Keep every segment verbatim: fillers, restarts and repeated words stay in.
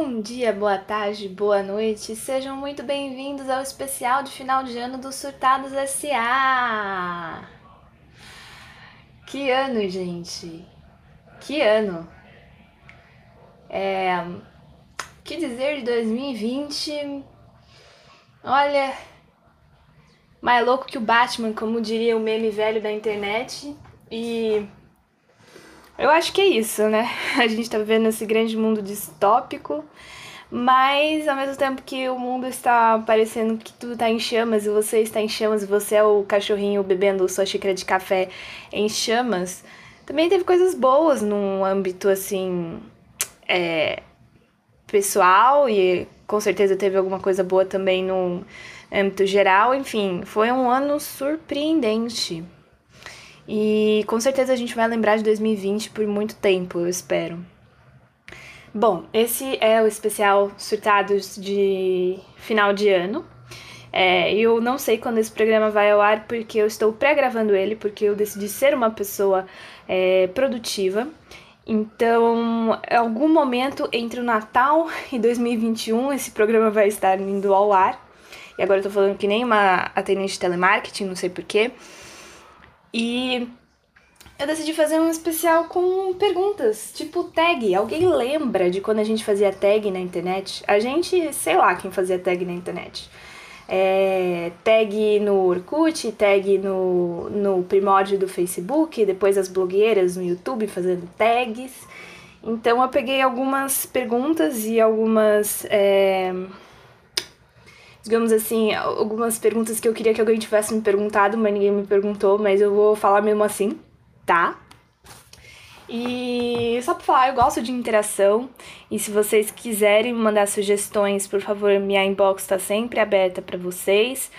Bom dia, boa tarde, boa noite, sejam muito bem-vindos ao especial de final de ano do Surtados S A Que ano, gente! Que ano! É... Que dizer de dois mil e vinte? Olha, mais louco que o Batman, como diria o meme velho da internet, e... Eu acho que é isso, né? A gente tá vivendo esse grande mundo distópico, mas ao mesmo tempo que o mundo está parecendo que tudo tá em chamas e você está em chamas e você é o cachorrinho bebendo sua xícara de café em chamas, também teve coisas boas num âmbito, assim, é, pessoal, e com certeza teve alguma coisa boa também no âmbito geral. Enfim, foi um ano surpreendente. E com certeza a gente vai lembrar de dois mil e vinte por muito tempo, eu espero. Bom, esse é o especial Surtados de final de ano. É, eu não sei quando esse programa vai ao ar porque eu estou pré-gravando ele, porque eu decidi ser uma pessoa é, produtiva. Então, em algum momento entre o Natal e dois mil e vinte e um esse programa vai estar indo ao ar. E agora eu tô falando que nem uma atendente de telemarketing, não sei porquê. E eu decidi fazer um especial com perguntas, tipo tag. Alguém lembra de quando a gente fazia tag na internet? A gente, sei lá quem fazia tag na internet. É, tag no Orkut, tag no, no primórdio do Facebook, depois as blogueiras no YouTube fazendo tags. Então eu peguei algumas perguntas e algumas... É, digamos assim, algumas perguntas que eu queria que alguém tivesse me perguntado, mas ninguém me perguntou, mas eu vou falar mesmo assim, tá? E só pra falar, eu gosto de interação, e se vocês quiserem mandar sugestões, por favor, minha inbox tá sempre aberta pra vocês.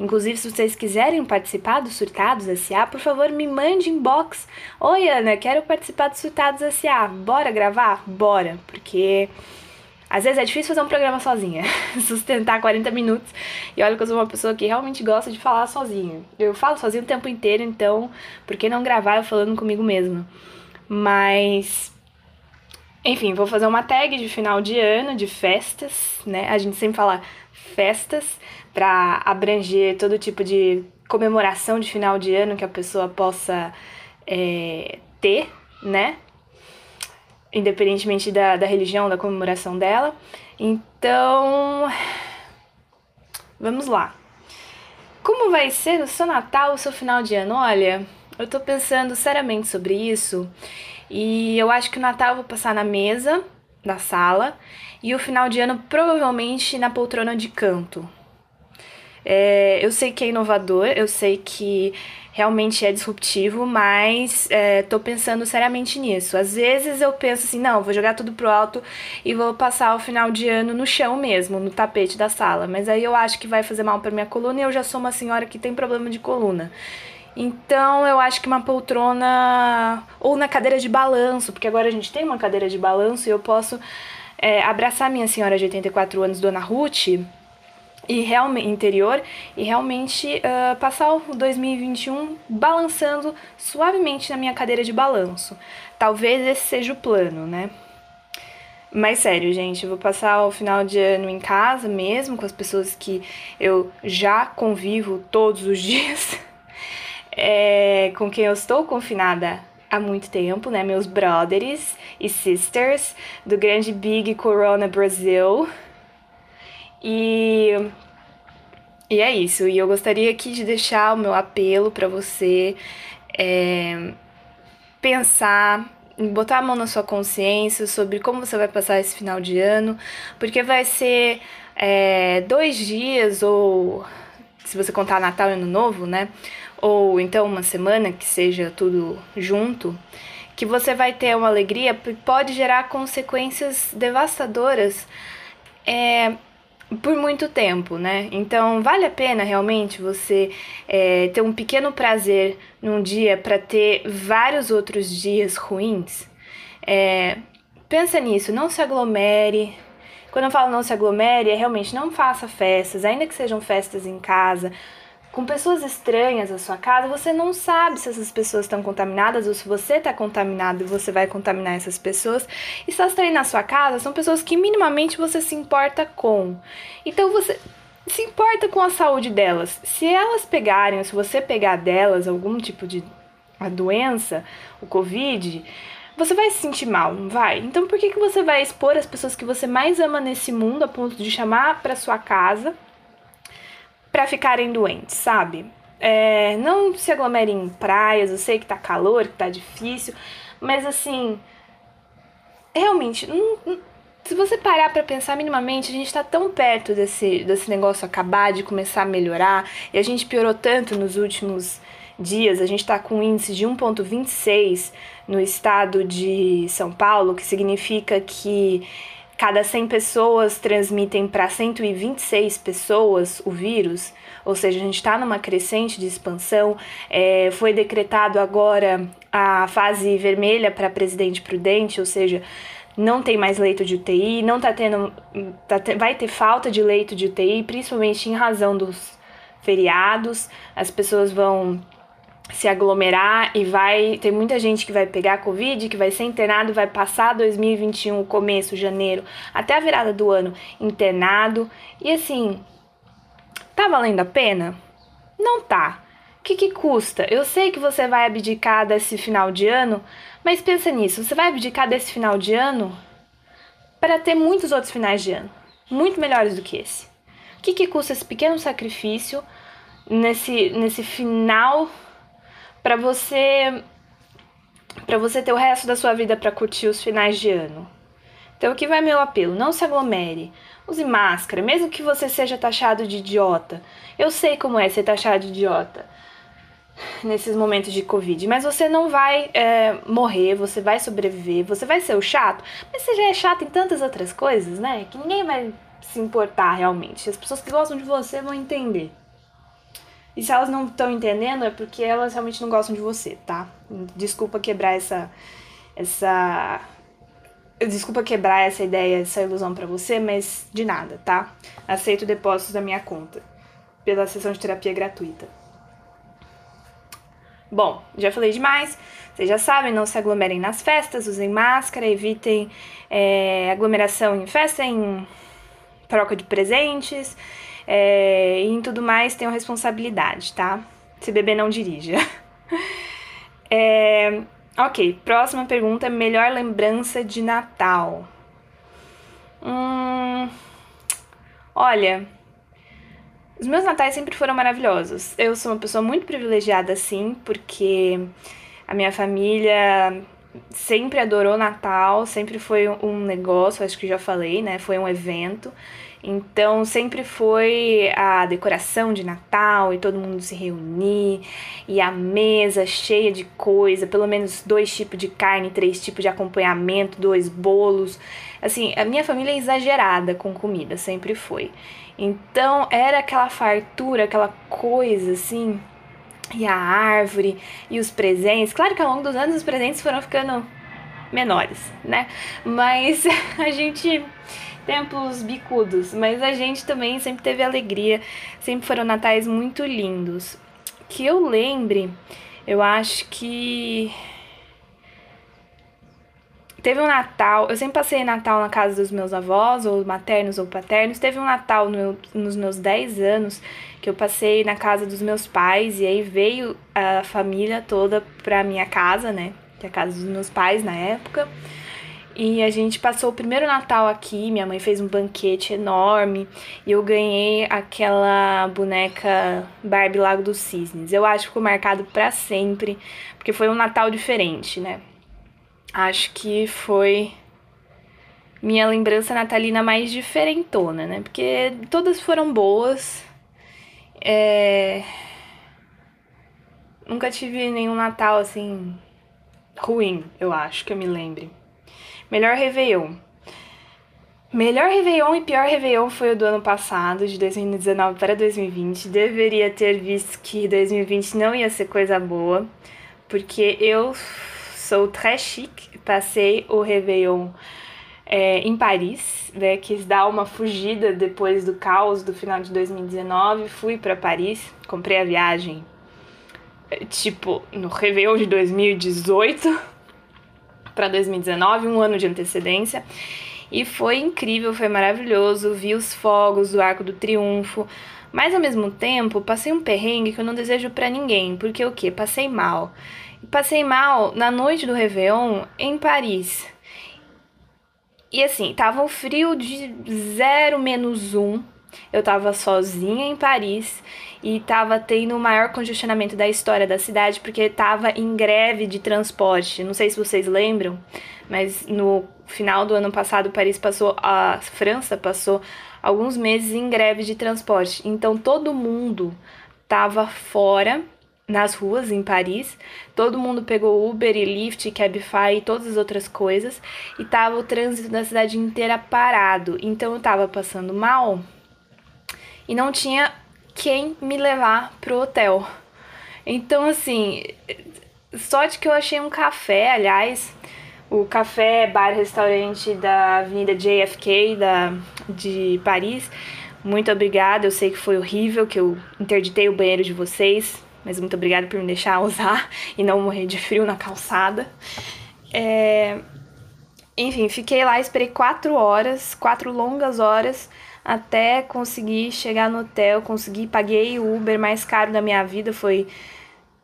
Inclusive, se vocês quiserem participar do Surtados S A, por favor, me mande inbox. Oi, Ana, quero participar do Surtados S A, bora gravar? Bora, porque... Às vezes é difícil fazer um programa sozinha, sustentar quarenta minutos, e olha que eu sou uma pessoa que realmente gosta de falar sozinha. Eu falo sozinha o tempo inteiro, então por que não gravar eu falando comigo mesma? Mas, enfim, vou fazer uma tag de final de ano, de festas, né? A gente sempre fala festas, pra abranger todo tipo de comemoração de final de ano que a pessoa possa é, ter, né? Independentemente da, da religião, da comemoração dela. Então, vamos lá. Como vai ser o seu Natal, o seu final de ano? Olha, eu tô pensando seriamente sobre isso. E eu acho que o Natal eu vou passar na mesa da sala. E o final de ano provavelmente na poltrona de canto. É, eu sei que é inovador, eu sei que... realmente é disruptivo, mas é, tô pensando seriamente nisso. Às vezes eu penso assim, não, vou jogar tudo pro alto e vou passar o final de ano no chão mesmo, no tapete da sala. Mas aí eu acho que vai fazer mal pra minha coluna e eu já sou uma senhora que tem problema de coluna. Então eu acho que uma poltrona ou na cadeira de balanço, porque agora a gente tem uma cadeira de balanço e eu posso é, abraçar minha senhora de oitenta e quatro anos, Dona Ruth... E realmente interior e realmente uh, passar o dois mil e vinte e um balançando suavemente na minha cadeira de balanço. Talvez esse seja o plano, né? Mas sério, gente, eu vou passar o final de ano em casa mesmo, com as pessoas que eu já convivo todos os dias, é, com quem eu estou confinada há muito tempo, né? Meus brothers e sisters do grande Big Corona Brasil. E, e é isso, e eu gostaria aqui de deixar o meu apelo pra você é, pensar, botar a mão na sua consciência sobre como você vai passar esse final de ano, porque vai ser é, dois dias, ou se você contar Natal e Ano Novo, né, ou então uma semana, que seja tudo junto, que você vai ter uma alegria, pode gerar consequências devastadoras, é... por muito tempo, né? Então, vale a pena realmente você é, ter um pequeno prazer num dia para ter vários outros dias ruins? É, pensa nisso, não se aglomere. Quando eu falo não se aglomere, é realmente não faça festas, ainda que sejam festas em casa... com pessoas estranhas à sua casa, você não sabe se essas pessoas estão contaminadas ou se você está contaminado e você vai contaminar essas pessoas. E se elas estão aí na sua casa, são pessoas que minimamente você se importa com. Então você se importa com a saúde delas. Se elas pegarem, ou se você pegar delas algum tipo de a doença, o Covid, você vai se sentir mal, não vai? Então por que que você vai expor as pessoas que você mais ama nesse mundo a ponto de chamar pra sua casa pra ficarem doentes, sabe? É, não se aglomerem em praias, eu sei que tá calor, que tá difícil, mas assim, realmente, não, não, se você parar pra pensar minimamente, a gente tá tão perto desse, desse negócio acabar, de começar a melhorar, e a gente piorou tanto nos últimos dias, a gente está com um índice de um vírgula vinte e seis no estado de São Paulo, que significa que cada cem pessoas transmitem para cento e vinte e seis pessoas o vírus, ou seja, a gente está numa crescente de expansão. É, foi decretado agora a fase vermelha para Presidente Prudente, ou seja, não tem mais leito de U T I, não tá tendo, tá, vai ter falta de leito de U T I, principalmente em razão dos feriados, as pessoas vão se aglomerar e vai tem muita gente que vai pegar Covid, que vai ser internado, vai passar dois mil e vinte e um, começo, janeiro, até a virada do ano internado. E assim, tá valendo a pena? Não tá. O que que custa? Eu sei que você vai abdicar desse final de ano, mas pensa nisso, você vai abdicar desse final de ano para ter muitos outros finais de ano, muito melhores do que esse. O que que custa esse pequeno sacrifício nesse, nesse final para você, para você ter o resto da sua vida para curtir os finais de ano? Então aqui vai meu apelo, não se aglomere, use máscara, mesmo que você seja taxado de idiota. Eu sei como é ser taxado de idiota nesses momentos de Covid, mas você não vai é, morrer, você vai sobreviver, você vai ser o chato, mas você já é chato em tantas outras coisas, né, que ninguém vai se importar realmente. As pessoas que gostam de você vão entender. E se elas não estão entendendo, é porque elas realmente não gostam de você, tá? Desculpa quebrar essa... essa Desculpa quebrar essa ideia, essa ilusão pra você, mas de nada, tá? Aceito depósitos da minha conta pela sessão de terapia gratuita. Bom, já falei demais. Vocês já sabem, não se aglomerem nas festas, usem máscara, evitem é, aglomeração em festa, em troca de presentes, é, e em tudo mais, tenham responsabilidade, tá? Se beber, não dirija. É, ok, próxima pergunta, melhor lembrança de Natal. Hum, olha, os meus natais sempre foram maravilhosos. Eu sou uma pessoa muito privilegiada, sim, porque a minha família sempre adorou Natal, sempre foi um negócio, acho que já falei, né? Foi um evento. Então, sempre foi a decoração de Natal e todo mundo se reunir e a mesa cheia de coisa, pelo menos dois tipos de carne, três tipos de acompanhamento, dois bolos. Assim, a minha família é exagerada com comida, sempre foi. Então, era aquela fartura, aquela coisa assim, e a árvore, e os presentes. Claro que ao longo dos anos os presentes foram ficando menores, né? Mas a gente... Tempos bicudos. Mas a gente também sempre teve alegria. Sempre foram natais muito lindos. Que eu lembre, eu acho que... Teve um Natal, eu sempre passei Natal na casa dos meus avós, ou maternos ou paternos. Teve um Natal no, nos meus dez anos, que eu passei na casa dos meus pais, e aí veio a família toda pra minha casa, né, que é a casa dos meus pais na época. E a gente passou o primeiro Natal aqui, minha mãe fez um banquete enorme, e eu ganhei aquela boneca Barbie Lago dos Cisnes. Eu acho que ficou marcado pra sempre, porque foi um Natal diferente, né. Acho que foi minha lembrança natalina mais diferentona, né? Porque todas foram boas. É... Nunca tive nenhum Natal, assim, ruim, eu acho, que eu me lembre. Melhor Réveillon. Melhor Réveillon e pior Réveillon foi o do ano passado, de dois mil e dezenove para dois mil e vinte. Deveria ter visto que dois mil e vinte não ia ser coisa boa, porque eu... sou très chique, passei o Réveillon é, em Paris, né? Quis dar uma fugida depois do caos do final de dois mil e dezenove, fui para Paris, comprei a viagem, tipo, no Réveillon de dois mil e dezoito para dois mil e dezenove, um ano de antecedência. E foi incrível, foi maravilhoso, vi os fogos do Arco do Triunfo, mas ao mesmo tempo passei um perrengue que eu não desejo pra ninguém, porque o quê? Passei mal. Passei mal na noite do Réveillon em Paris. E assim, tava um frio de zero menos um, eu tava sozinha em Paris e tava tendo o maior congestionamento da história da cidade, porque tava em greve de transporte, não sei se vocês lembram, mas no final do ano passado, Paris passou, a França passou alguns meses em greve de transporte. Então, todo mundo estava fora, nas ruas, em Paris. Todo mundo pegou Uber e Lyft, Cabify e todas as outras coisas. E tava o trânsito da cidade inteira parado. Então, eu tava passando mal e não tinha quem me levar pro hotel. Então, assim, sorte que eu achei um café, aliás... O café, bar, restaurante da Avenida J F K da, de Paris. Muito obrigada, eu sei que foi horrível, que eu interditei o banheiro de vocês, mas muito obrigada por me deixar usar e não morrer de frio na calçada. É... Enfim, fiquei lá, esperei quatro horas, quatro longas horas, até conseguir chegar no hotel, consegui, paguei o Uber mais caro da minha vida, foi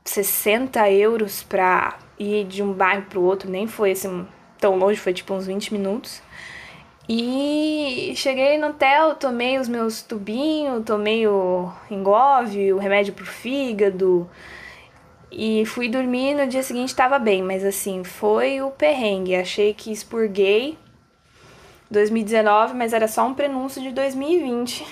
sessenta euros pra... E de um bairro pro outro, nem foi assim tão longe, foi tipo uns vinte minutos. E cheguei no hotel, tomei os meus tubinhos, tomei o engove, o remédio pro fígado. E fui dormir, no dia seguinte tava bem, mas assim, foi o perrengue. Achei que expurguei dois mil e dezenove, mas era só um prenúncio de dois mil e vinte.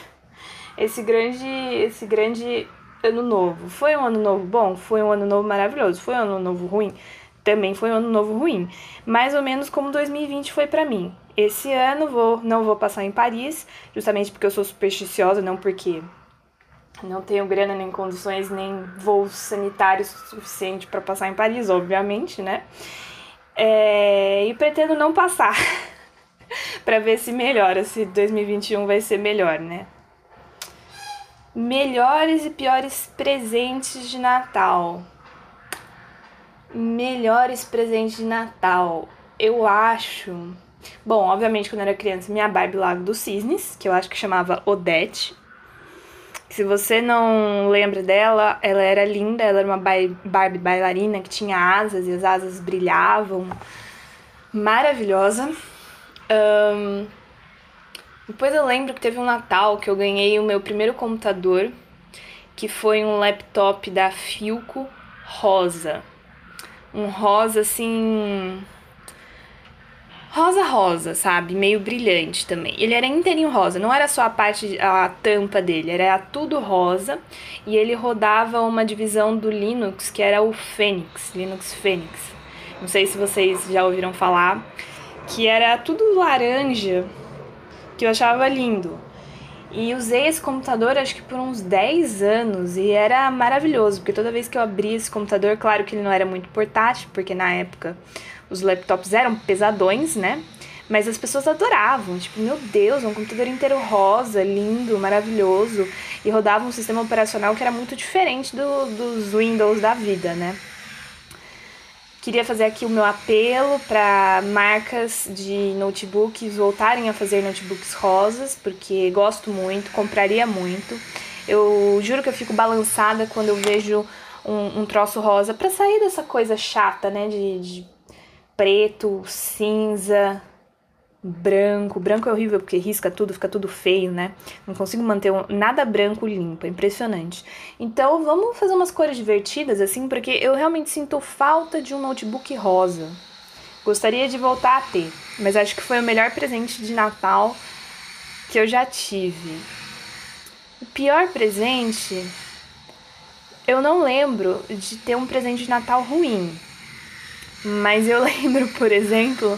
Esse grande... Esse grande... Ano novo. Foi um ano novo bom? Foi um ano novo maravilhoso. Foi um ano novo ruim? Também foi um ano novo ruim. Mais ou menos como dois mil e vinte foi pra mim. Esse ano vou, não vou passar em Paris, justamente porque eu sou supersticiosa, não porque não tenho grana, nem condições, nem voos sanitários suficiente pra passar em Paris, obviamente, né? É, e pretendo não passar pra ver se melhora, se dois mil e vinte e um vai ser melhor, né? Melhores e piores presentes de Natal. Melhores presentes de Natal. Eu acho... Bom, obviamente, quando eu era criança, minha Barbie Lago dos Cisnes, que eu acho que chamava Odete. Se você não lembra dela, ela era linda. Ela era uma Barbie bailarina que tinha asas e as asas brilhavam. Maravilhosa. Ahn... Um... Depois eu lembro que teve um Natal que eu ganhei o meu primeiro computador, que foi um laptop da Filco rosa. Um rosa, assim... Rosa-rosa, sabe? Meio brilhante também. Ele era inteirinho rosa, não era só a parte, a tampa dele, era tudo rosa. E ele rodava uma divisão do Linux, que era o Fênix, Linux Fênix. Não sei se vocês já ouviram falar, que era tudo laranja... que eu achava lindo, e usei esse computador acho que por uns dez anos, e era maravilhoso, porque toda vez que eu abria esse computador, claro que ele não era muito portátil, porque na época os laptops eram pesadões, né, mas as pessoas adoravam, tipo, meu Deus, um computador inteiro rosa, lindo, maravilhoso, e rodava um sistema operacional que era muito diferente do, dos Windows da vida, né. Queria fazer aqui o meu apelo para marcas de notebooks voltarem a fazer notebooks rosas, porque gosto muito, compraria muito. Eu juro que eu fico balançada quando eu vejo um, um troço rosa, para sair dessa coisa chata, né, de, de preto, cinza, branco. Branco é horrível porque risca tudo, fica tudo feio, né? Não consigo manter um, nada branco limpo, é impressionante. Então vamos fazer umas cores divertidas, assim, porque eu realmente sinto falta de um notebook rosa. Gostaria de voltar a ter, mas acho que foi o melhor presente de Natal que eu já tive. O pior presente... Eu não lembro de ter um presente de Natal ruim, mas eu lembro, por exemplo...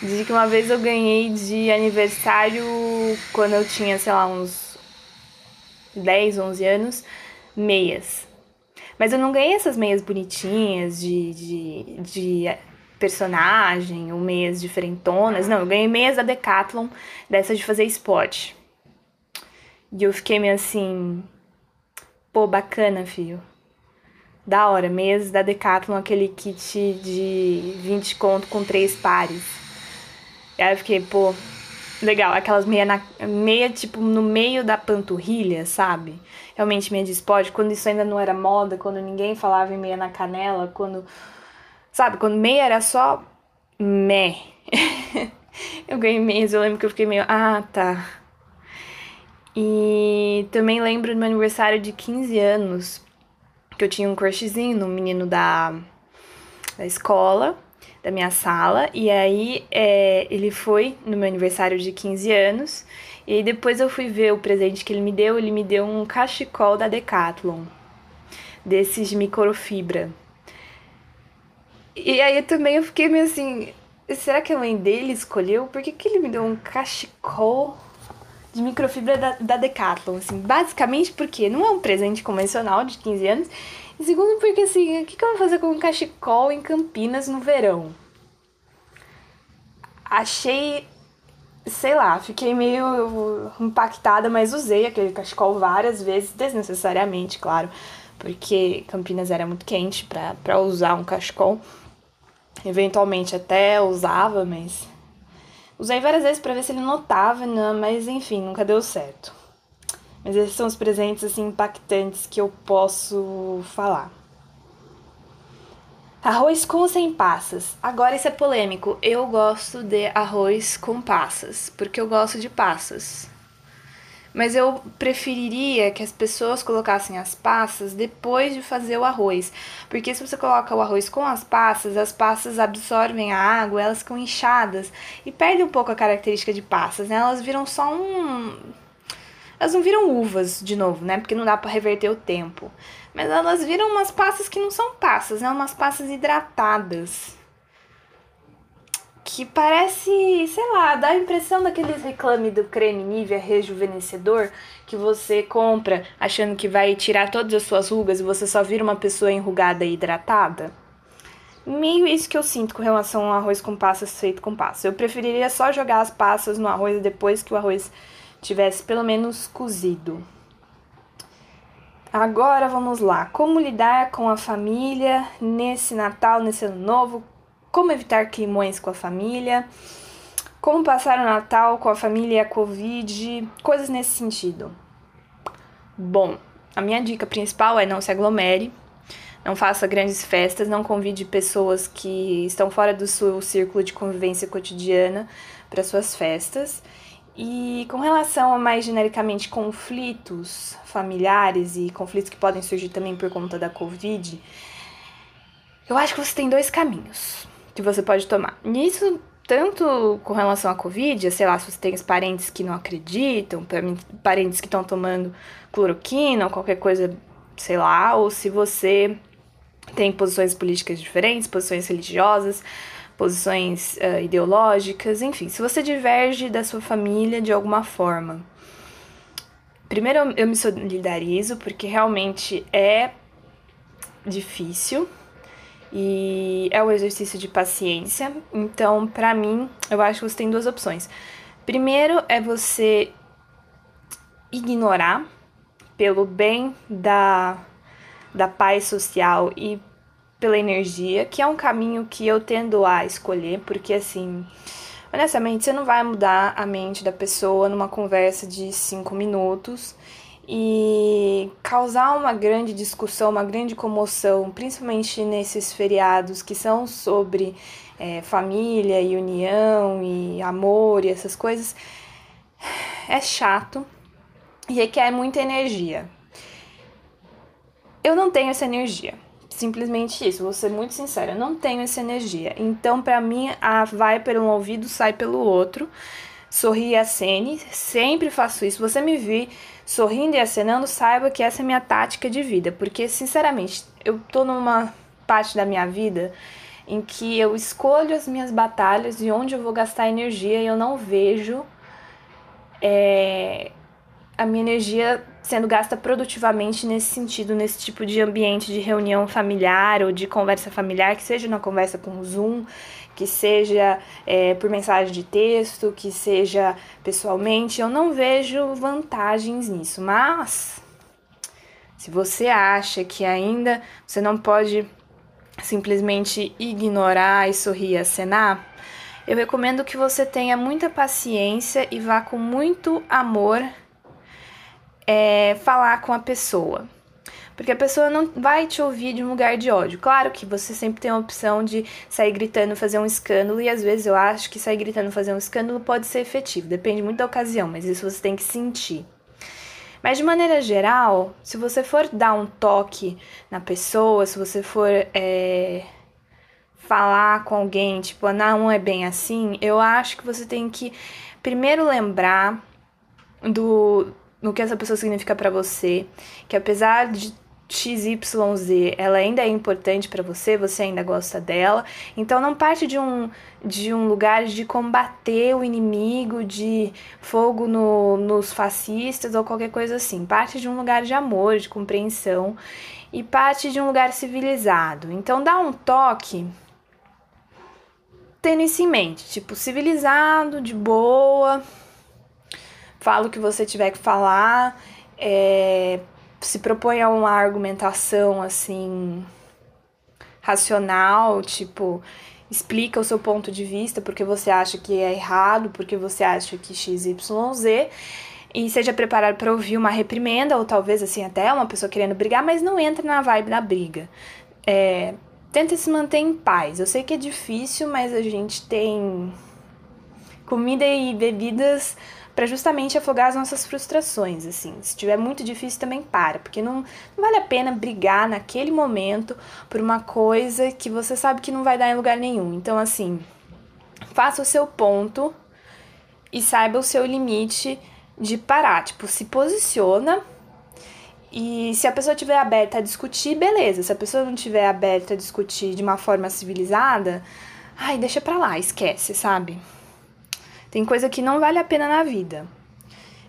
de que uma vez eu ganhei de aniversário, quando eu tinha, sei lá, uns dez, onze anos, meias. Mas eu não ganhei essas meias bonitinhas de, de, de personagem ou meias diferentonas. Não, eu ganhei meias da Decathlon, dessa de fazer spot. E eu fiquei meio assim... Pô, bacana, filho. Da hora, meias da Decathlon, aquele kit de vinte conto com três pares. E aí eu fiquei, pô... Legal, aquelas meia, na, meia tipo no meio da panturrilha, sabe? Realmente meia de esporte, quando isso ainda não era moda, quando ninguém falava em meia na canela, quando... Sabe, quando meia era só... Meh. Eu ganhei meias, eu lembro que eu fiquei meio... Ah, tá. E também lembro do meu aniversário de quinze anos, que eu tinha um crushzinho no menino da, da escola... da minha sala, e aí é, ele foi no meu aniversário de quinze anos, e aí depois eu fui ver o presente que ele me deu, ele me deu um cachecol da Decathlon, desses de microfibra. E aí também eu fiquei meio assim, será que a mãe dele escolheu? Por que que ele me deu um cachecol de microfibra da, da Decathlon? Assim, basicamente porque não é um presente convencional de quinze anos, e segundo, porque assim, o que eu vou fazer com um cachecol em Campinas no verão? Achei, sei lá, fiquei meio impactada, mas usei aquele cachecol várias vezes, desnecessariamente, claro, porque Campinas era muito quente pra, pra usar um cachecol. Eventualmente até usava, mas... Usei várias vezes pra ver se ele notava, né? Mas enfim, nunca deu certo. Mas esses são os presentes, assim, impactantes que eu posso falar. Arroz com ou sem passas? Agora isso é polêmico. Eu gosto de arroz com passas, porque eu gosto de passas. Mas eu preferiria que as pessoas colocassem as passas depois de fazer o arroz. Porque se você coloca o arroz com as passas, as passas absorvem a água, elas ficam inchadas. E perdem um pouco a característica de passas, né? Elas viram só um... Elas não viram uvas, de novo, né? Porque não dá pra reverter o tempo. Mas elas viram umas passas que não são passas, né? Umas passas hidratadas. Que parece, sei lá, dá a impressão daqueles reclame do creme Nivea rejuvenescedor que você compra achando que vai tirar todas as suas rugas e você só vira uma pessoa enrugada e hidratada. Meio isso que eu sinto com relação ao arroz com passas feito com passas. Eu preferiria só jogar as passas no arroz depois que o arroz... tivesse pelo menos cozido. Agora vamos lá. Como lidar com a família nesse Natal, nesse Ano Novo? Como evitar climões com a família? Como passar o Natal com a família e a Covid? Coisas nesse sentido. Bom, a minha dica principal é não se aglomere. Não faça grandes festas, não convide pessoas que estão fora do seu círculo de convivência cotidiana para suas festas. E com relação a mais genericamente conflitos familiares e conflitos que podem surgir também por conta da Covid, eu acho que você tem dois caminhos que você pode tomar. Nisso, tanto com relação à Covid, sei lá, se você tem os parentes que não acreditam, parentes que estão tomando cloroquina ou qualquer coisa, sei lá, ou se você tem posições políticas diferentes, posições religiosas... posições uh, ideológicas, enfim, se você diverge da sua família de alguma forma. Primeiro, eu me solidarizo, porque realmente é difícil e é um exercício de paciência. Então, pra mim, eu acho que você tem duas opções. Primeiro é você ignorar pelo bem da, da paz social e pela energia, que é um caminho que eu tendo a escolher, porque assim, honestamente, você não vai mudar a mente da pessoa numa conversa de cinco minutos e causar uma grande discussão, uma grande comoção, principalmente nesses feriados que são sobre é, família e união e amor e essas coisas, é chato e requer muita energia. Eu não tenho essa energia. Simplesmente isso, vou ser muito sincera, eu não tenho essa energia. Então, pra mim, a vai pelo um ouvido, sai pelo outro. Sorri e acene, sempre faço isso. Se você me vir sorrindo e acenando, saiba que essa é a minha tática de vida. Porque, sinceramente, eu tô numa parte da minha vida em que eu escolho as minhas batalhas e onde eu vou gastar energia e eu não vejo é, a minha energia... sendo gasta produtivamente nesse sentido, nesse tipo de ambiente de reunião familiar ou de conversa familiar, que seja na conversa com o Zoom, que seja é, por mensagem de texto, que seja pessoalmente. Eu não vejo vantagens nisso, mas se você acha que ainda você não pode simplesmente ignorar e sorrir e acenar, eu recomendo que você tenha muita paciência e vá com muito amor é, falar com a pessoa. Porque a pessoa não vai te ouvir de um lugar de ódio. Claro que você sempre tem a opção de sair gritando, fazer um escândalo. E às vezes eu acho que sair gritando, fazer um escândalo pode ser efetivo. Depende muito da ocasião, mas isso você tem que sentir. Mas de maneira geral, se você for dar um toque na pessoa, se você for é, falar com alguém, tipo, não é bem assim, eu acho que você tem que primeiro lembrar do, do que essa pessoa significa pra você, que apesar de X Y Z, ela ainda é importante pra você, você ainda gosta dela, então não parte de um, de um lugar de combater o inimigo, de fogo no, nos fascistas ou qualquer coisa assim, parte de um lugar de amor, de compreensão e parte de um lugar civilizado, então dá um toque tendo isso em mente, tipo civilizado, de boa, fala o que você tiver que falar, é... se propõe a uma argumentação, assim, racional, tipo, explica o seu ponto de vista, porque você acha que é errado, porque você acha que X Y Z, e seja preparado para ouvir uma reprimenda, ou talvez, assim, até uma pessoa querendo brigar, mas não entra na vibe da briga. É, tenta se manter em paz. Eu sei que é difícil, mas a gente tem comida e bebidas para justamente afogar as nossas frustrações, assim. Se tiver muito difícil, também para, porque não, não vale a pena brigar naquele momento por uma coisa que você sabe que não vai dar em lugar nenhum. Então, assim, faça o seu ponto e saiba o seu limite de parar. Tipo, se posiciona e se a pessoa estiver aberta a discutir, beleza. Se a pessoa não estiver aberta a discutir de uma forma civilizada, ai, deixa pra lá, esquece, sabe? Tem coisa que não vale a pena na vida.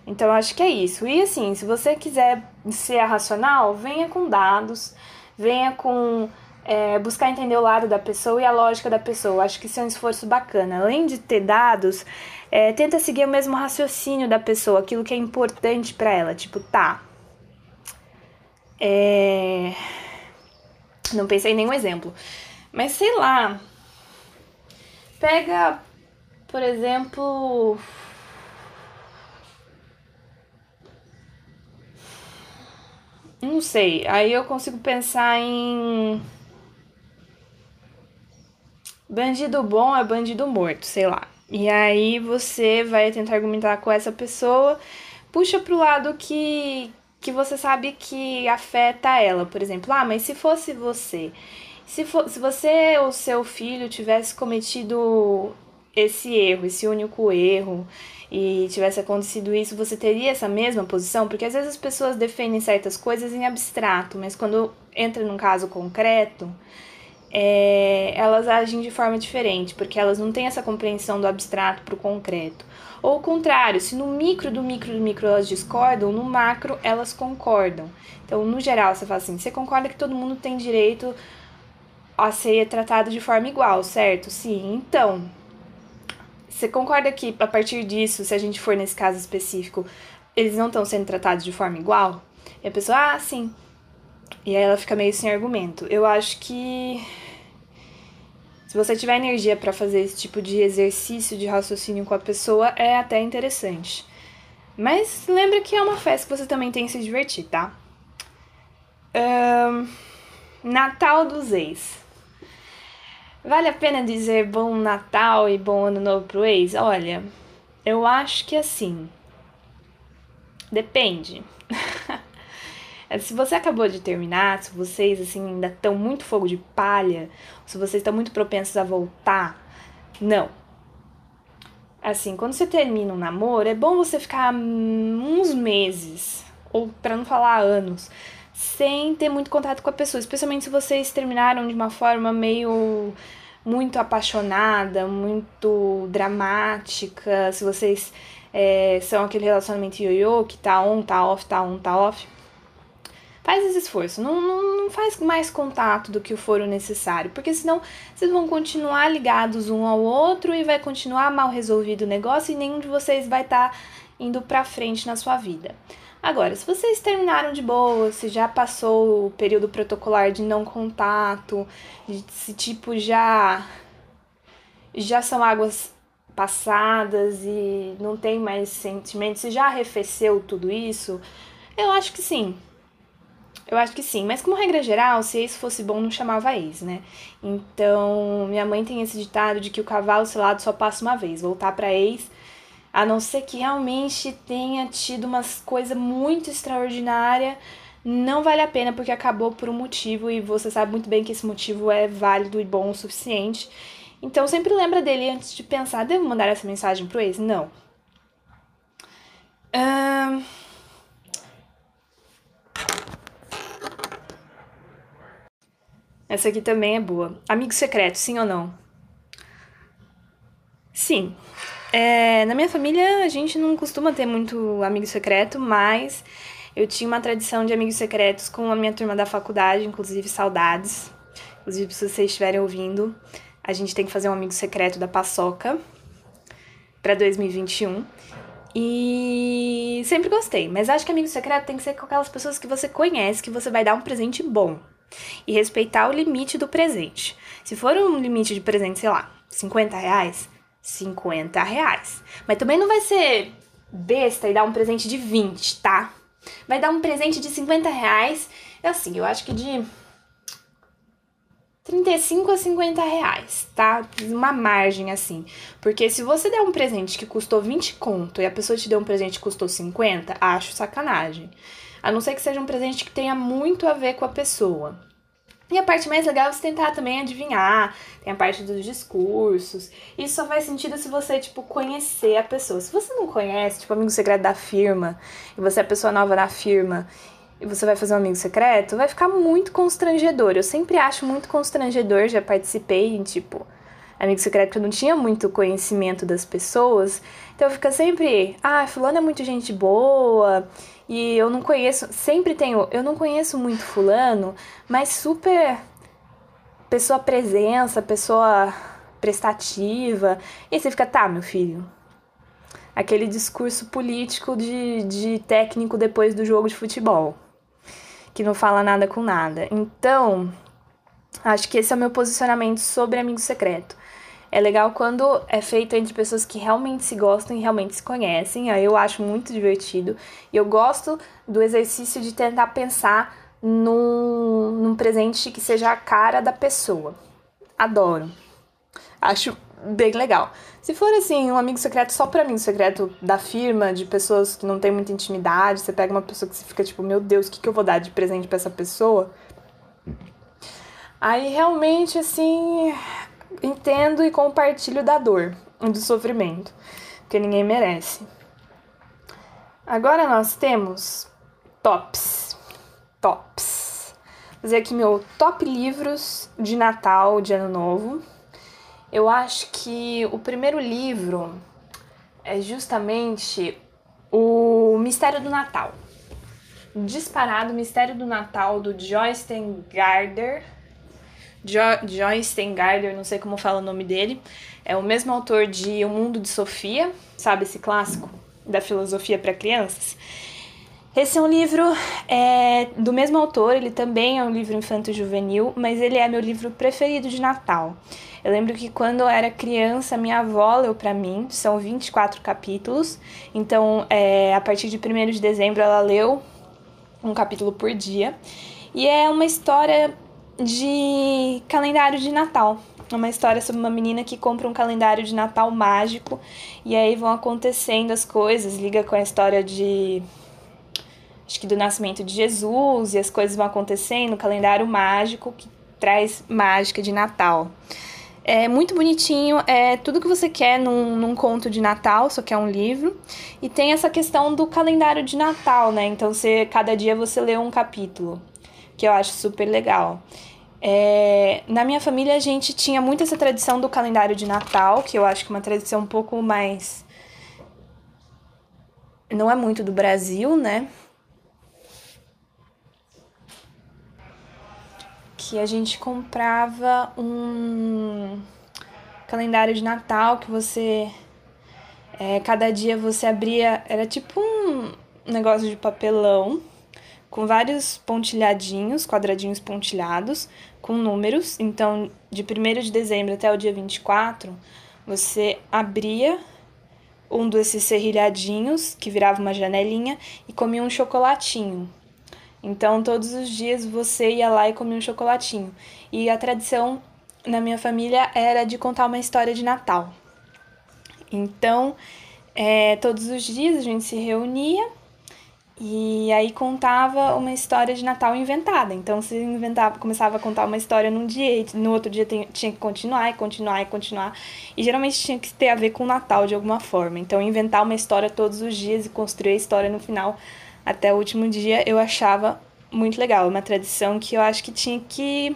Então, acho que é isso. E, assim, se você quiser ser racional, venha com dados, venha com é, buscar entender o lado da pessoa e a lógica da pessoa. Acho que isso é um esforço bacana. Além de ter dados, é, tenta seguir o mesmo raciocínio da pessoa, aquilo que é importante pra ela. Tipo, tá... É... Não pensei em nenhum exemplo. Mas, sei lá... Pega... Por exemplo, não sei, aí eu consigo pensar em bandido bom é bandido morto, sei lá. E aí você vai tentar argumentar com essa pessoa, puxa pro lado que, que você sabe que afeta ela, por exemplo. Ah, mas se fosse você, se, for, se você ou seu filho tivesse cometido esse erro, esse único erro, e tivesse acontecido isso, você teria essa mesma posição? Porque às vezes as pessoas defendem certas coisas em abstrato, mas quando entra num caso concreto, é, elas agem de forma diferente, porque elas não têm essa compreensão do abstrato para o concreto. Ou o contrário, se no micro do micro do micro elas discordam, no macro elas concordam. Então, no geral, você fala assim, você concorda que todo mundo tem direito a ser tratado de forma igual, certo? Sim, então... Você concorda que, a partir disso, se a gente for nesse caso específico, eles não estão sendo tratados de forma igual? E a pessoa, ah, sim. E aí ela fica meio sem argumento. Eu acho que se você tiver energia para fazer esse tipo de exercício de raciocínio com a pessoa, é até interessante. Mas lembra que é uma festa que você também tem que se divertir, tá? Um, Natal dos ex. Vale a pena dizer bom Natal e bom Ano Novo pro ex? Olha, eu acho que assim, depende. Se você acabou de terminar, se vocês assim, ainda estão muito fogo de palha, se vocês estão muito propensos a voltar, não. Assim, quando você termina um namoro, é bom você ficar uns meses, ou pra não falar anos, sem ter muito contato com a pessoa, especialmente se vocês terminaram de uma forma meio muito apaixonada, muito dramática, se vocês é, são aquele relacionamento ioiô, que tá on, tá off, tá on, tá off. Faz esse esforço, não, não, não faz mais contato do que for o necessário, porque senão vocês vão continuar ligados um ao outro e vai continuar mal resolvido o negócio e nenhum de vocês vai estar tá indo pra frente na sua vida. Agora, se vocês terminaram de boa, se já passou o período protocolar de não contato, se tipo já, já são águas passadas e não tem mais sentimentos, se já arrefeceu tudo isso, eu acho que sim. Eu acho que sim, mas como regra geral, se ex fosse bom, não chamava ex, né? Então, minha mãe tem esse ditado de que o cavalo selado só passa uma vez. Voltar pra ex, a não ser que realmente tenha tido umas coisas muito extraordinárias, não vale a pena porque acabou por um motivo e você sabe muito bem que esse motivo é válido e bom o suficiente. Então, sempre lembra dele antes de pensar, devo mandar essa mensagem pro ex? Não. Ahn... Um... Essa aqui também é boa. Amigo secreto, sim ou não? Sim. É, na minha família, a gente não costuma ter muito amigo secreto, mas eu tinha uma tradição de amigos secretos com a minha turma da faculdade, inclusive saudades. Inclusive, se vocês estiverem ouvindo, a gente tem que fazer um amigo secreto da Paçoca para dois mil e vinte e um. E sempre gostei, mas acho que amigo secreto tem que ser com aquelas pessoas que você conhece, que você vai dar um presente bom. E respeitar o limite do presente. Se for um limite de presente, sei lá, cinquenta reais, cinquenta reais. Mas também não vai ser besta e dar um presente de vinte, tá? Vai dar um presente de cinquenta reais. É assim, eu acho que de trinta e cinco a cinquenta reais, tá? Uma margem assim. Porque se você der um presente que custou vinte conto e a pessoa te deu um presente que custou cinquenta, acho sacanagem. A não ser que seja um presente que tenha muito a ver com a pessoa. E a parte mais legal é você tentar também adivinhar. Tem a parte dos discursos. Isso só faz sentido se você, tipo, conhecer a pessoa. Se você não conhece, tipo, amigo secreto da firma, e você é a pessoa nova na firma, e você vai fazer um amigo secreto, vai ficar muito constrangedor. Eu sempre acho muito constrangedor, já participei em, tipo, amigo secreto que eu não tinha muito conhecimento das pessoas. Então fica sempre, ah, fulano é muito gente boa... E eu não conheço, sempre tenho, eu não conheço muito fulano, mas super pessoa presença, pessoa prestativa. E aí você fica, tá, meu filho, aquele discurso político de, de técnico depois do jogo de futebol, que não fala nada com nada. Então, acho que esse é o meu posicionamento sobre amigo secreto. É legal quando é feito entre pessoas que realmente se gostam e realmente se conhecem. Aí eu acho muito divertido. E eu gosto do exercício de tentar pensar num, num presente que seja a cara da pessoa. Adoro. Acho bem legal. Se for assim, um amigo secreto só pra amigo secreto da firma, de pessoas que não tem muita intimidade, você pega uma pessoa que você fica tipo, meu Deus, o que, que eu vou dar de presente pra essa pessoa? Aí realmente, assim... Entendo e compartilho da dor e do sofrimento, porque ninguém merece. Agora nós temos tops, tops. Vou fazer aqui meu top livros de Natal, de Ano Novo. Eu acho que o primeiro livro é justamente o Mistério do Natal. Disparado, Mistério do Natal, do Jostein Gaarder. Jo- Jostein Gaarder, não sei como fala o nome dele, é o mesmo autor de O Mundo de Sofia, sabe esse clássico da filosofia para crianças? Esse é um livro é, do mesmo autor, ele também é um livro infanto-juvenil, mas ele é meu livro preferido de Natal. Eu lembro que quando eu era criança, minha avó leu para mim, são vinte e quatro capítulos, então é, a partir de primeiro de dezembro ela leu um capítulo por dia, e é uma história... de calendário de Natal. É uma história sobre uma menina que compra um calendário de Natal mágico e aí vão acontecendo as coisas, liga com a história de... acho que do nascimento de Jesus, e as coisas vão acontecendo, um calendário mágico que traz mágica de Natal. É muito bonitinho, é tudo que você quer num, num conto de Natal, só que é um livro. E tem essa questão do calendário de Natal, né? Então, você, cada dia você lê um capítulo, que eu acho super legal. É, na minha família, a gente tinha muito essa tradição do calendário de Natal, que eu acho que é uma tradição um pouco mais não é muito do Brasil, né? Que a gente comprava um calendário de Natal que você... É, cada dia você abria... Era tipo um negócio de papelão com vários pontilhadinhos, quadradinhos pontilhados, com números. Então, de primeiro de dezembro até o dia vinte e quatro, você abria um desses serrilhadinhos, que virava uma janelinha, e comia um chocolatinho. Então, todos os dias você ia lá e comia um chocolatinho. E a tradição na minha família era de contar uma história de Natal. Então, é, todos os dias a gente se reunia e aí contava uma história de Natal inventada. Então, você inventava, começava a contar uma história num dia, e no outro dia tem, tinha que continuar e continuar e continuar. E geralmente tinha que ter a ver com o Natal de alguma forma. Então, inventar uma história todos os dias e construir a história no final... Até o último dia eu achava muito legal, é uma tradição que eu acho que tinha que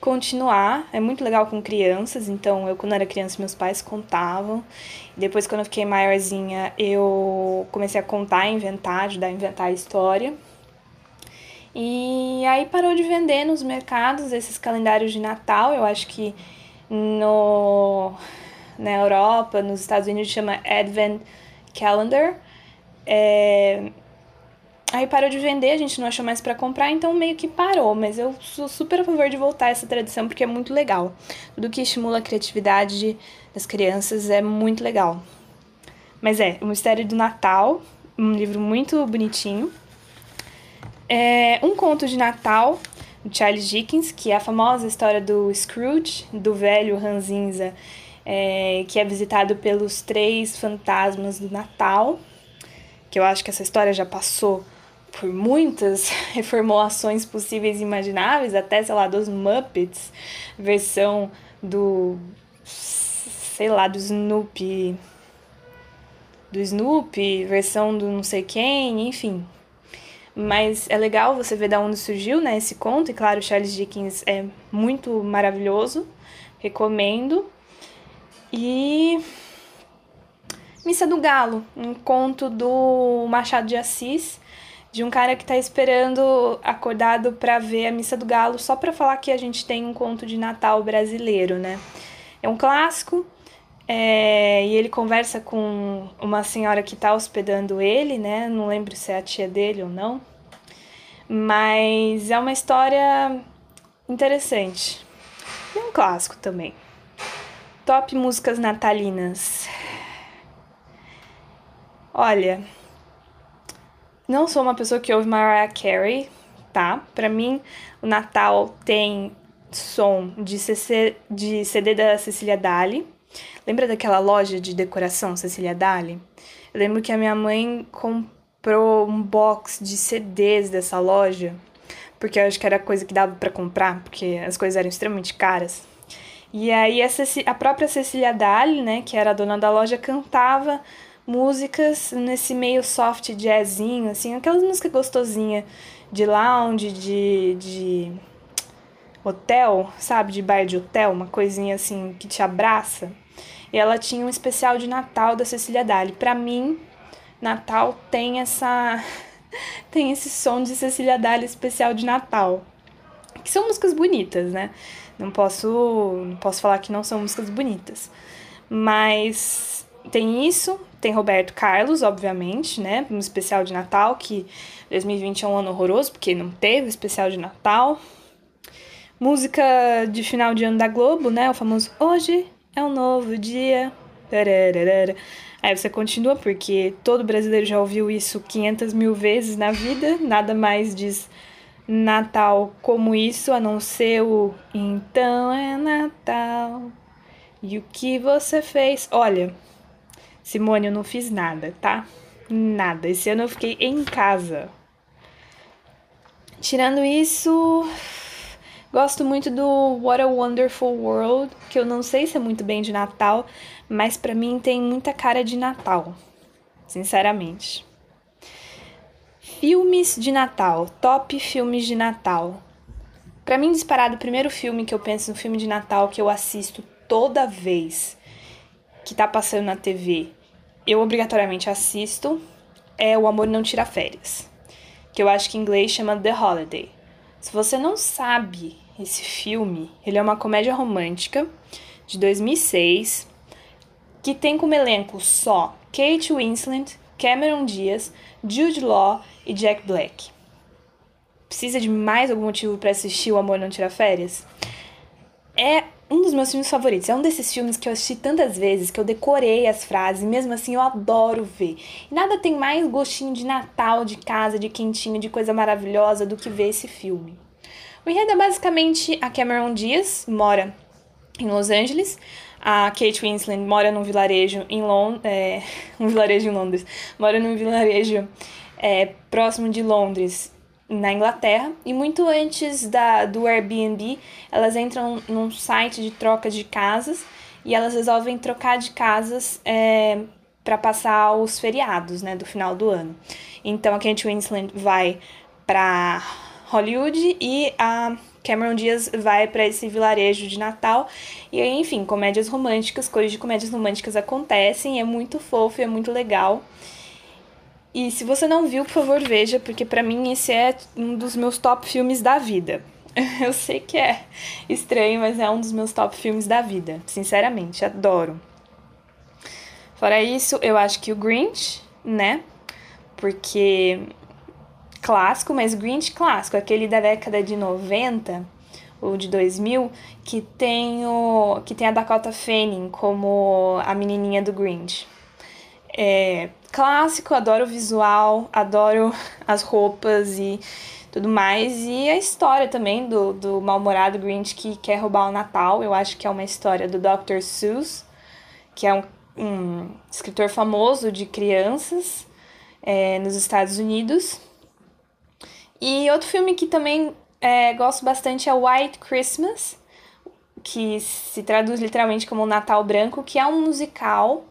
continuar, é muito legal com crianças, então eu quando era criança meus pais contavam, depois quando eu fiquei maiorzinha eu comecei a contar, inventar, ajudar a inventar a história, e aí parou de vender nos mercados esses calendários de Natal, eu acho que no, na Europa, nos Estados Unidos chama Advent Calendar, é... Aí parou de vender, a gente não achou mais pra comprar, então meio que parou. Mas eu sou super a favor de voltar a essa tradição, porque é muito legal. Tudo que estimula a criatividade das crianças é muito legal. Mas é, O Mistério do Natal, um livro muito bonitinho. É um conto de Natal, do Charles Dickens, que é a famosa história do Scrooge, do velho ranzinza, é, que é visitado pelos três fantasmas do Natal. Que eu acho que essa história já passou... por muitas reformulações possíveis e imagináveis, até, sei lá, dos Muppets, versão do, sei lá, do Snoopy, do Snoopy, versão do não sei quem, enfim. Mas é legal você ver de onde surgiu, né, esse conto, e claro, Charles Dickens é muito maravilhoso, recomendo. E... Missa do Galo, um conto do Machado de Assis, de um cara que tá esperando acordado pra ver a Missa do Galo, só pra falar que a gente tem um conto de Natal brasileiro, né? É um clássico, é... e ele conversa com uma senhora que tá hospedando ele, né? Não lembro se é a tia dele ou não, mas é uma história interessante. E é um clássico também. Top músicas natalinas. Olha... Não sou uma pessoa que ouve Mariah Carey, tá? Pra mim, o Natal tem som de C C, de C D da Cecília Dali. Lembra daquela loja de decoração Cecília Dali? Eu lembro que a minha mãe comprou um box de C Ds dessa loja, porque eu acho que era coisa que dava pra comprar, porque as coisas eram extremamente caras. E aí a, Ceci, a própria Cecília Dali, né, que era a dona da loja, cantava... músicas nesse meio soft jazzinho, assim, aquelas músicas gostosinhas de lounge, de, de hotel, sabe, de bar de hotel, uma coisinha assim que te abraça. E ela tinha um especial de Natal da Cecília Dali. Pra mim, Natal tem essa tem esse som de Cecília Dali especial de Natal, que são músicas bonitas, né? Não posso, não posso falar que não são músicas bonitas, mas tem isso. Tem Roberto Carlos, obviamente, né? Um especial de Natal, que dois mil e vinte é um ano horroroso, porque não teve especial de Natal. Música de final de ano da Globo, né? O famoso Hoje é um Novo Dia. Aí você continua, porque todo brasileiro já ouviu isso quinhentas mil vezes na vida. Nada mais diz Natal como isso, a não ser o Então é Natal. E o que você fez? Olha... Simone, eu não fiz nada, tá? Nada. Esse ano eu fiquei em casa. Tirando isso, gosto muito do What a Wonderful World, que eu não sei se é muito bem de Natal, mas pra mim tem muita cara de Natal, sinceramente. Filmes de Natal, top filmes de Natal. Pra mim, disparado, o primeiro filme que eu penso no filme de Natal que eu assisto toda vez... que tá passando na T V, eu obrigatoriamente assisto, é O Amor Não Tira Férias, que eu acho que em inglês chama The Holiday. Se você não sabe esse filme, ele é uma comédia romântica de dois mil e seis, que tem como elenco só Kate Winslet, Cameron Diaz, Jude Law e Jack Black. Precisa de mais algum motivo para assistir O Amor Não Tira Férias? É um dos meus filmes favoritos. É um desses filmes que eu assisti tantas vezes que eu decorei as frases, mesmo assim eu adoro ver. E nada tem mais gostinho de Natal, de casa, de quentinho, de coisa maravilhosa do que ver esse filme. O enredo é basicamente a Cameron Diaz mora em Los Angeles, a Kate Winslet mora num vilarejo em Lon- é, um vilarejo em Londres, mora num vilarejo é, próximo de Londres, na Inglaterra, e muito antes da, do Airbnb, elas entram num site de troca de casas e elas resolvem trocar de casas é, para passar os feriados, né, do final do ano. Então a Kate Winslet vai para Hollywood e a Cameron Diaz vai para esse vilarejo de Natal. E aí, enfim, comédias românticas, coisas de comédias românticas acontecem, é muito fofo, é muito legal. E se você não viu, por favor, veja, porque pra mim esse é um dos meus top filmes da vida. Eu sei que é estranho, mas é um dos meus top filmes da vida. Sinceramente, adoro. Fora isso, eu acho que o Grinch, né? Porque clássico, mas Grinch clássico. Aquele da década de noventa ou de dois mil, que tem, o, que tem a Dakota Fanning como a menininha do Grinch. É clássico, adoro o visual, adoro as roupas e tudo mais. E a história também do, do mal-humorado Grinch que quer roubar o Natal. Eu acho que é uma história do doutor Seuss, que é um, um escritor famoso de crianças é, nos Estados Unidos. E outro filme que também é, gosto bastante é White Christmas, que se traduz literalmente como Natal Branco, que é um musical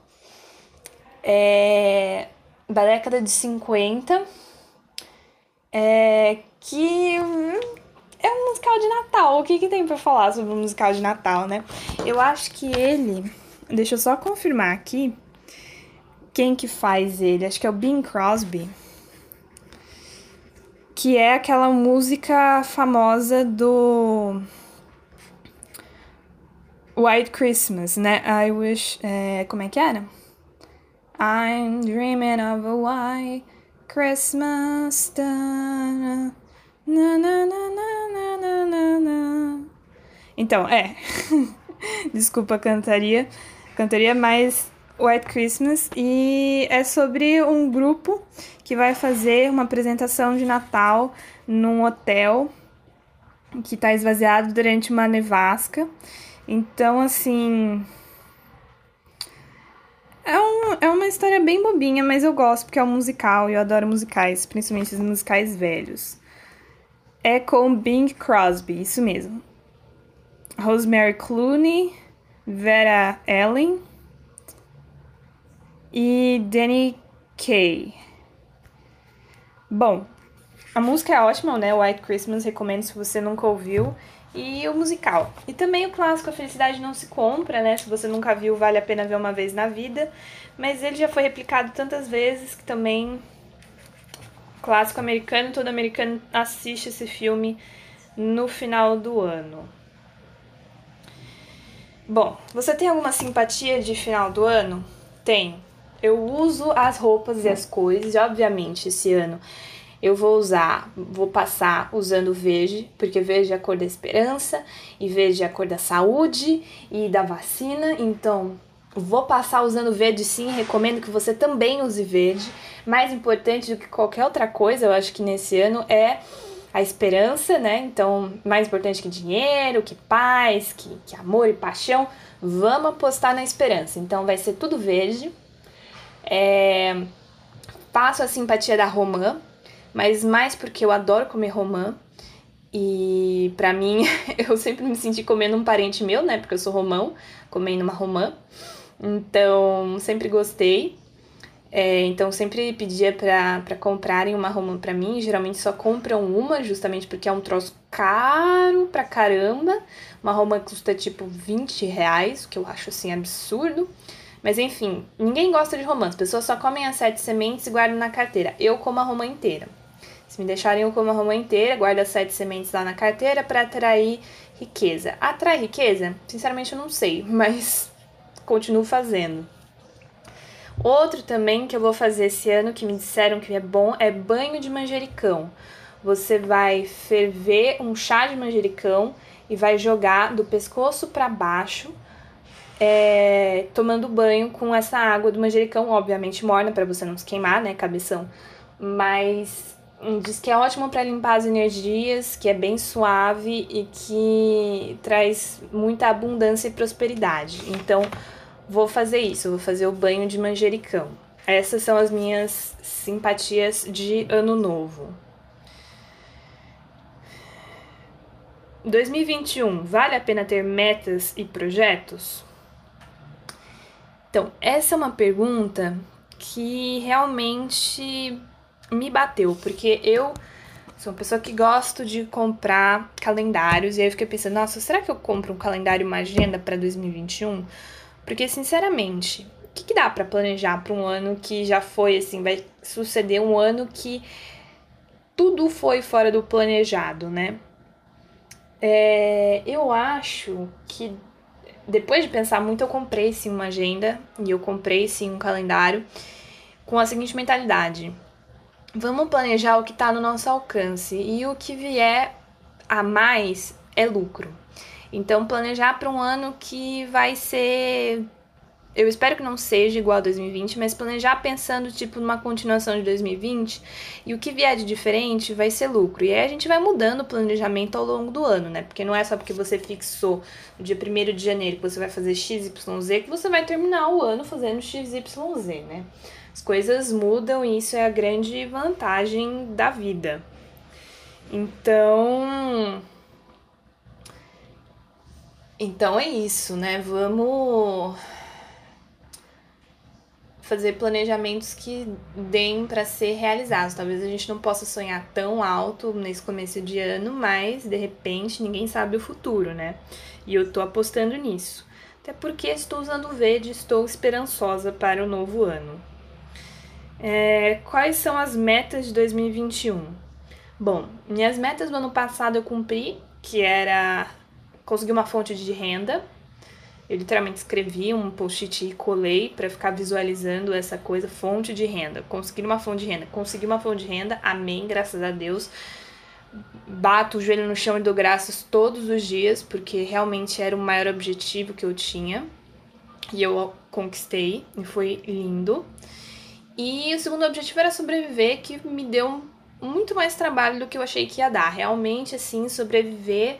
É, da década de cinquenta, é, que é um musical de Natal. O que, que tem pra falar sobre um musical de Natal, né? Eu acho que ele... Deixa eu só confirmar aqui quem que faz ele. Acho que é o Bing Crosby, que é aquela música famosa do White Christmas, né? I wish... É, como é que era? I'm dreaming of a white Christmas. Na, na, na, na, na, na, na. Então, é. Desculpa a cantaria, cantaria, mas White Christmas. E é sobre um grupo que vai fazer uma apresentação de Natal num hotel que tá esvaziado durante uma nevasca. Então, assim... É, um, é uma história bem bobinha, mas eu gosto, porque é um musical e eu adoro musicais, principalmente os musicais velhos. É com Bing Crosby, isso mesmo. Rosemary Clooney, Vera Ellen e Danny Kay. Bom, a música é ótima, né? White Christmas, recomendo se você nunca ouviu. E o musical. E também o clássico A Felicidade Não Se Compra, né? Se você nunca viu, vale a pena ver uma vez na vida. Mas ele já foi replicado tantas vezes que também... Clássico americano, todo americano assiste esse filme no final do ano. Bom, você tem alguma simpatia de final do ano? Tenho. Eu uso as roupas e as cores, e obviamente esse ano... Eu vou usar, vou passar usando verde, porque verde é a cor da esperança, e verde é a cor da saúde e da vacina. Então, vou passar usando verde sim, recomendo que você também use verde. Mais importante do que qualquer outra coisa, eu acho que nesse ano, é a esperança, né? Então, mais importante que dinheiro, que paz, que, que amor e paixão, vamos apostar na esperança. Então, vai ser tudo verde. É... Passo a simpatia da romã. Mas mais porque eu adoro comer romã. E pra mim, eu sempre me senti comendo um parente meu, né? Porque eu sou romão, comendo uma romã. Então, sempre gostei. É, então, sempre pedia pra, pra comprarem uma romã pra mim. Geralmente só compram uma, justamente porque é um troço caro pra caramba. Uma romã custa tipo vinte reais, o que eu acho, assim, absurdo. Mas enfim, ninguém gosta de romã. As pessoas só comem as sete sementes e guardam na carteira. Eu como a romã inteira. Se me deixarem, eu como a romã inteira, guardo as sete sementes lá na carteira para atrair riqueza. Atrai riqueza? Sinceramente, eu não sei, mas continuo fazendo. Outro também que eu vou fazer esse ano, que me disseram que é bom, é banho de manjericão. Você vai ferver um chá de manjericão e vai jogar do pescoço para baixo, é, tomando banho com essa água do manjericão, obviamente morna, para você não se queimar, né, cabeção? Mas diz que é ótimo para limpar as energias, que é bem suave e que traz muita abundância e prosperidade. Então, vou fazer isso, vou fazer o banho de manjericão. Essas são as minhas simpatias de ano novo. dois mil e vinte e um, vale a pena ter metas e projetos? Então, essa é uma pergunta que realmente me bateu, porque eu sou uma pessoa que gosto de comprar calendários, e aí eu fiquei pensando, nossa, será que eu compro um calendário, uma agenda para dois mil e vinte e um? Porque, sinceramente, o que, que dá para planejar para um ano que já foi, assim, vai suceder um ano que tudo foi fora do planejado, né? É, eu acho que, depois de pensar muito, eu comprei, sim, uma agenda, e eu comprei, sim, um calendário, com a seguinte mentalidade: vamos planejar o que está no nosso alcance, e o que vier a mais é lucro. Então, planejar para um ano que vai ser, eu espero que não seja igual a dois mil e vinte, mas planejar pensando, tipo, numa continuação de dois mil e vinte, e o que vier de diferente vai ser lucro. E aí a gente vai mudando o planejamento ao longo do ano, né? Porque não é só porque você fixou no dia primeiro de janeiro que você vai fazer X Y Z, que você vai terminar o ano fazendo X Y Z, né? As coisas mudam e isso é a grande vantagem da vida. Então, então é isso, né? Vamos fazer planejamentos que deem para ser realizados. Talvez a gente não possa sonhar tão alto nesse começo de ano, mas, de repente, ninguém sabe o futuro, né? E eu tô apostando nisso. Até porque estou usando o verde, estou esperançosa para o novo ano. É, quais são as metas de dois mil e vinte e um? Bom, minhas metas do ano passado eu cumpri, que era conseguir uma fonte de renda. Eu literalmente escrevi um post-it e colei para ficar visualizando essa coisa, fonte de renda. Conseguir uma fonte de renda. Consegui uma fonte de renda, amém, graças a Deus. Bato o joelho no chão e dou graças todos os dias, porque realmente era o maior objetivo que eu tinha. E eu conquistei, e foi lindo. E o segundo objetivo era sobreviver, que me deu muito mais trabalho do que eu achei que ia dar. Realmente, assim, sobreviver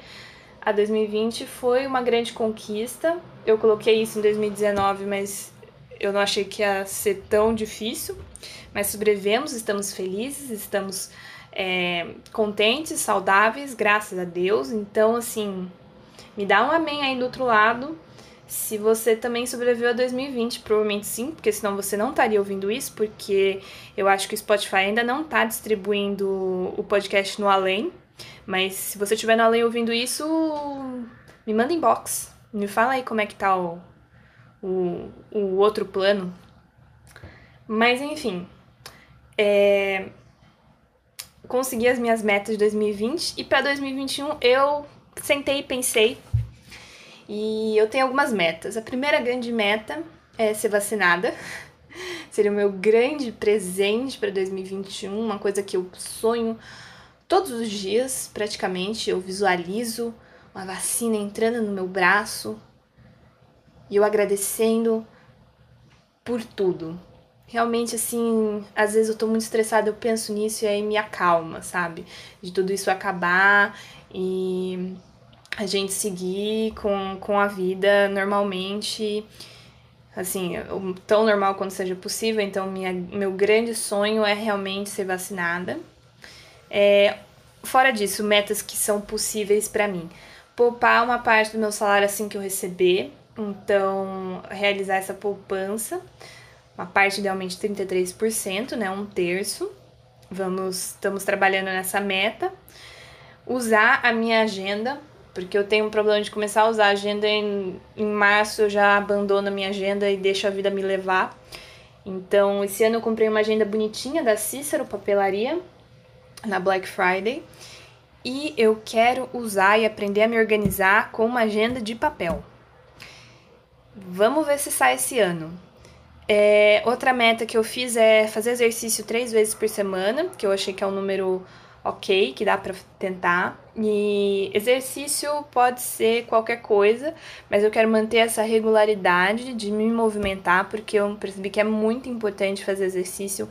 a dois mil e vinte foi uma grande conquista. Eu coloquei isso em dois mil e dezenove, mas eu não achei que ia ser tão difícil. Mas sobrevivemos, estamos felizes, estamos é, contentes, saudáveis, graças a Deus. Então, assim, me dá um amém aí do outro lado. Se você também sobreviveu a dois mil e vinte, provavelmente sim, porque senão você não estaria ouvindo isso, porque eu acho que o Spotify ainda não está distribuindo o podcast no além, mas se você estiver no além ouvindo isso, me manda inbox, me fala aí como é que tá o, o, o outro plano. Mas enfim, é, consegui as minhas metas de dois mil e vinte, e para dois mil e vinte e um eu sentei e pensei, e eu tenho algumas metas. A primeira grande meta é ser vacinada. Seria o meu grande presente para dois mil e vinte e um, uma coisa que eu sonho todos os dias, praticamente. Eu visualizo uma vacina entrando no meu braço e eu agradecendo por tudo. Realmente, assim, às vezes eu tô muito estressada, eu penso nisso e aí me acalma, sabe? De tudo isso acabar e a gente seguir com, com a vida normalmente, assim, tão normal quanto seja possível. Então, minha, meu grande sonho é realmente ser vacinada. É, fora disso, metas que são possíveis para mim. Poupar uma parte do meu salário assim que eu receber, então, realizar essa poupança, uma parte idealmente trinta e três por cento, né, um terço. Vamos, estamos trabalhando nessa meta. Usar a minha agenda Porque eu tenho um problema de começar a usar a agenda em, em março, eu já abandono a minha agenda e deixo a vida me levar. Então, esse ano eu comprei uma agenda bonitinha da Cícero Papelaria, na Black Friday. E eu quero usar e aprender a me organizar com uma agenda de papel. Vamos ver se sai esse ano. É, outra meta que eu fiz é fazer exercício três vezes por semana, que eu achei que é um número... ok, que dá pra tentar. E exercício pode ser qualquer coisa, mas eu quero manter essa regularidade de me movimentar, porque eu percebi que é muito importante fazer exercício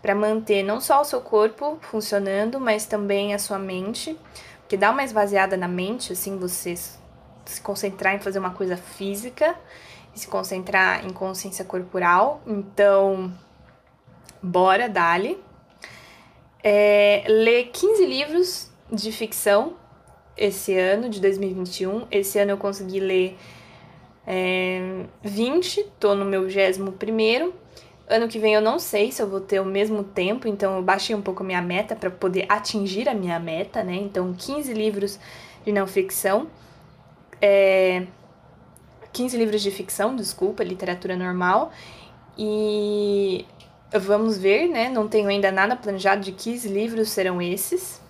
para manter não só o seu corpo funcionando, mas também a sua mente, porque dá uma esvaziada na mente, assim, você se concentrar em fazer uma coisa física, se concentrar em consciência corporal. Então, bora, dali! É, ler quinze livros de ficção esse ano, de dois mil e vinte e um. Esse ano eu consegui ler é, vinte, tô no meu vigésimo primeiro. Ano que vem eu não sei se eu vou ter o mesmo tempo, então eu baixei um pouco a minha meta para poder atingir a minha meta, né? Então, quinze livros de não ficção, é, quinze livros de ficção, desculpa, literatura normal, e... vamos ver, né? Não tenho ainda nada planejado de que livros serão esses.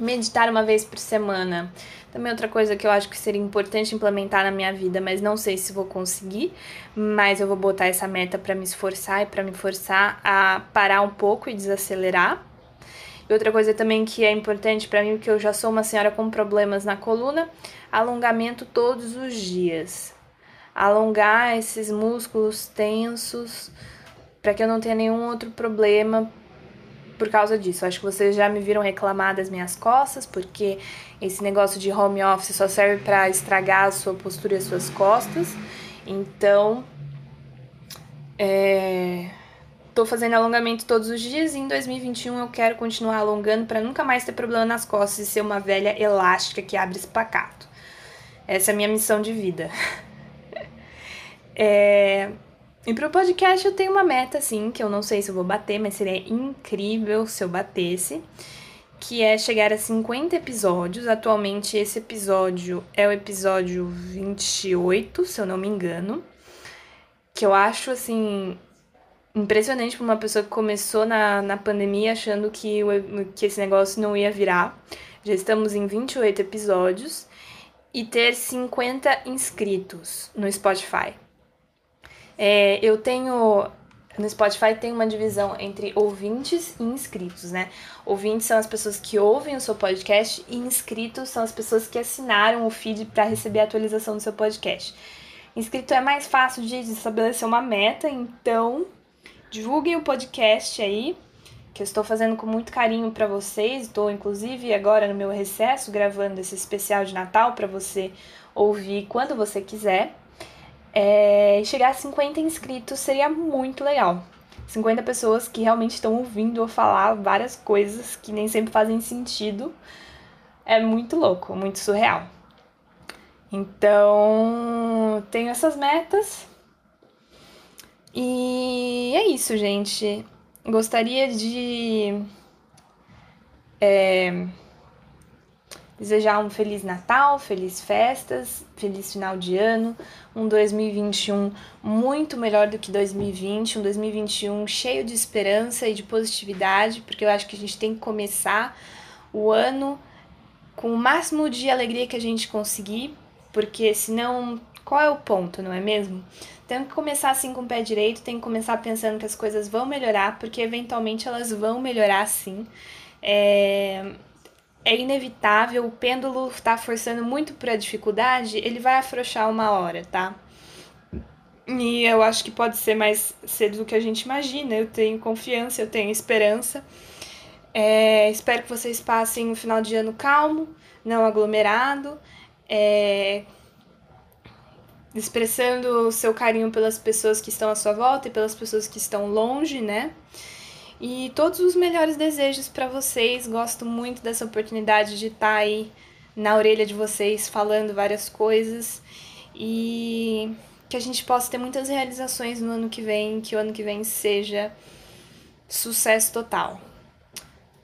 Meditar uma vez por semana. Também outra coisa que eu acho que seria importante implementar na minha vida, mas não sei se vou conseguir. Mas eu vou botar essa meta para me esforçar e para me forçar a parar um pouco e desacelerar. E outra coisa também que é importante para mim, porque eu já sou uma senhora com problemas na coluna, alongamento todos os dias. Alongar esses músculos tensos, para que eu não tenha nenhum outro problema por causa disso. Acho que vocês já me viram reclamar das minhas costas, porque esse negócio de home office só serve para estragar a sua postura e as suas costas. Então, é... tô fazendo alongamento todos os dias e em dois mil e vinte e um eu quero continuar alongando para nunca mais ter problema nas costas e ser uma velha elástica que abre espacato. Essa é a minha missão de vida. é... E pro podcast eu tenho uma meta, assim, que eu não sei se eu vou bater, mas seria incrível se eu batesse, que é chegar a cinquenta episódios. Atualmente esse episódio é o episódio vinte e oito, se eu não me engano, que eu acho, assim, impressionante pra uma pessoa que começou na, na pandemia achando que, o, que esse negócio não ia virar. Já estamos em vinte e oito episódios e ter cinquenta inscritos no Spotify. É, eu tenho, no Spotify tem uma divisão entre ouvintes e inscritos, né? Ouvintes são as pessoas que ouvem o seu podcast e inscritos são as pessoas que assinaram o feed para receber a atualização do seu podcast. Inscrito é mais fácil de estabelecer uma meta, então divulguem o podcast aí, que eu estou fazendo com muito carinho para vocês. Estou, inclusive, agora no meu recesso, gravando esse especial de Natal para você ouvir quando você quiser. É, chegar a cinquenta inscritos seria muito legal. cinquenta pessoas que realmente estão ouvindo eu falar várias coisas que nem sempre fazem sentido. É muito louco, muito surreal. Então, tenho essas metas. E é isso, gente. Gostaria de... É, desejar um Feliz Natal, Feliz Festas, Feliz Final de Ano, um dois mil e vinte e um muito melhor do que dois mil e vinte, um dois mil e vinte e um cheio de esperança e de positividade, porque eu acho que a gente tem que começar o ano com o máximo de alegria que a gente conseguir, porque senão qual é o ponto, não é mesmo? Tem que começar assim com o pé direito, tem que começar pensando que as coisas vão melhorar, porque eventualmente elas vão melhorar sim. É... É inevitável, o pêndulo tá forçando muito pra dificuldade, ele vai afrouxar uma hora, tá? E eu acho que pode ser mais cedo do que a gente imagina, eu tenho confiança, eu tenho esperança. É, espero que vocês passem um final de ano calmo, não aglomerado, é, expressando o seu carinho pelas pessoas que estão à sua volta e pelas pessoas que estão longe, né? E todos os melhores desejos para vocês, gosto muito dessa oportunidade de estar aí na orelha de vocês falando várias coisas e que a gente possa ter muitas realizações no ano que vem, que o ano que vem seja sucesso total.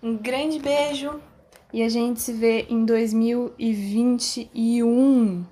Um grande beijo e a gente se vê em dois mil e vinte e um.